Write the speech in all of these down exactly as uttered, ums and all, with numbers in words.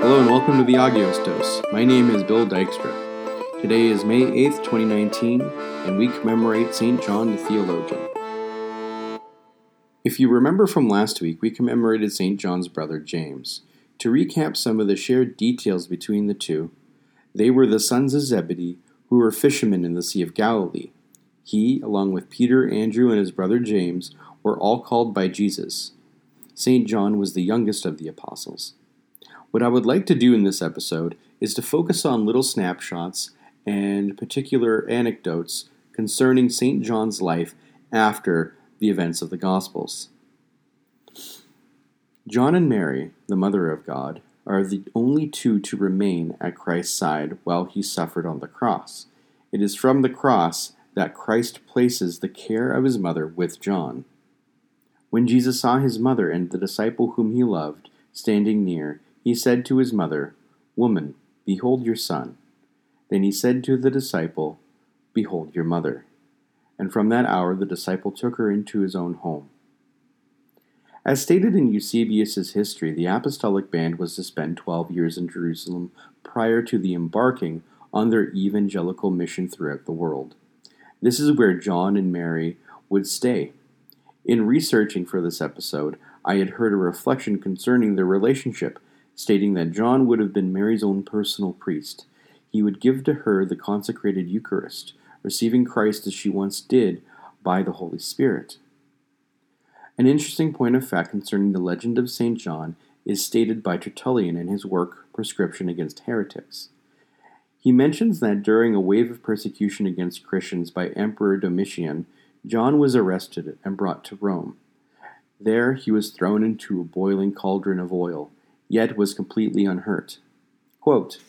Hello and welcome to the Agios Dos. My name is Bill Dykstra. Today is May eighth, twenty nineteen, and we commemorate Saint John the Theologian. If you remember from last week, we commemorated Saint John's brother James. To recap some of the shared details between the two, they were the sons of Zebedee, who were fishermen in the Sea of Galilee. He, along with Peter, Andrew, and his brother James, were all called by Jesus. Saint John was the youngest of the apostles. What I would like to do in this episode is to focus on little snapshots and particular anecdotes concerning Saint John's life after the events of the Gospels. John and Mary, the Mother of God, are the only two to remain at Christ's side while he suffered on the cross. It is from the cross that Christ places the care of his mother with John. When Jesus saw his mother and the disciple whom he loved standing near, he said to his mother, "Woman, behold your son." Then he said to the disciple, "Behold your mother." And from that hour the disciple took her into his own home. As stated in Eusebius' history, the apostolic band was to spend twelve years in Jerusalem prior to the embarking on their evangelical mission throughout the world. This is where John and Mary would stay. In researching for this episode, I had heard a reflection concerning their relationship, stating that John would have been Mary's own personal priest. He would give to her the consecrated Eucharist, receiving Christ as she once did by the Holy Spirit. An interesting point of fact concerning the legend of Saint John is stated by Tertullian in his work Prescription Against Heretics. He mentions that during a wave of persecution against Christians by Emperor Domitian, John was arrested and brought to Rome. There he was thrown into a boiling cauldron of oil, yet was completely unhurt. Quote,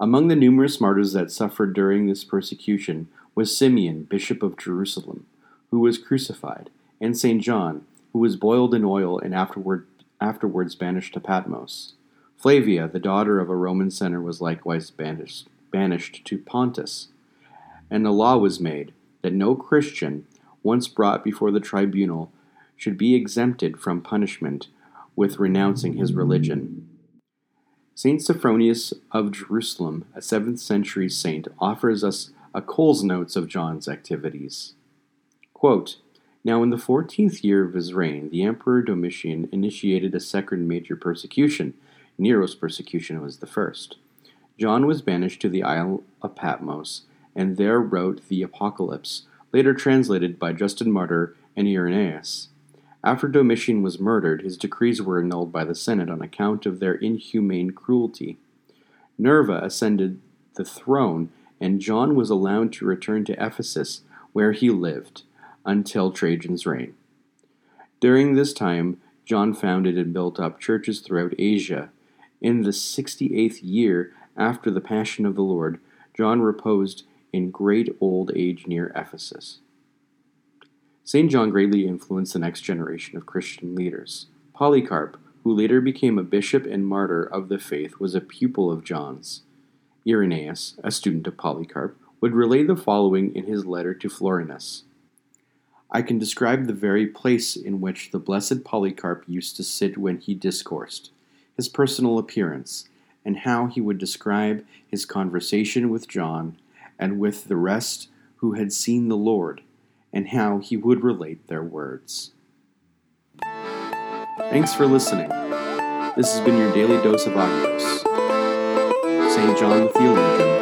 "Among the numerous martyrs that suffered during this persecution was Simeon, bishop of Jerusalem, who was crucified, and Saint John, who was boiled in oil and afterward, afterwards banished to Patmos. Flavia, the daughter of a Roman senator, was likewise banished, banished to Pontus. And a law was made that no Christian, once brought before the tribunal, should be exempted from punishment with renouncing his religion." Saint Sophronius of Jerusalem, a seventh century saint, offers us a Cole's Notes of John's activities. Quote, "Now in the fourteenth year of his reign, the Emperor Domitian initiated a second major persecution. Nero's persecution was the first. John was banished to the Isle of Patmos, and there wrote the Apocalypse, later translated by Justin Martyr and Irenaeus. After Domitian was murdered, his decrees were annulled by the Senate on account of their inhumane cruelty. Nerva ascended the throne, and John was allowed to return to Ephesus, where he lived, until Trajan's reign. During this time, John founded and built up churches throughout Asia. In the sixty-eighth year after the Passion of the Lord, John reposed in great old age near Ephesus." Saint John greatly influenced the next generation of Christian leaders. Polycarp, who later became a bishop and martyr of the faith, was a pupil of John's. Irenaeus, a student of Polycarp, would relay the following in his letter to Florinus. "I can describe the very place in which the blessed Polycarp used to sit when he discoursed, his personal appearance, and how he would describe his conversation with John and with the rest who had seen the Lord, and how he would relate their words." Thanks for listening. This has been your daily dose of Agios. Saint John the Theologian.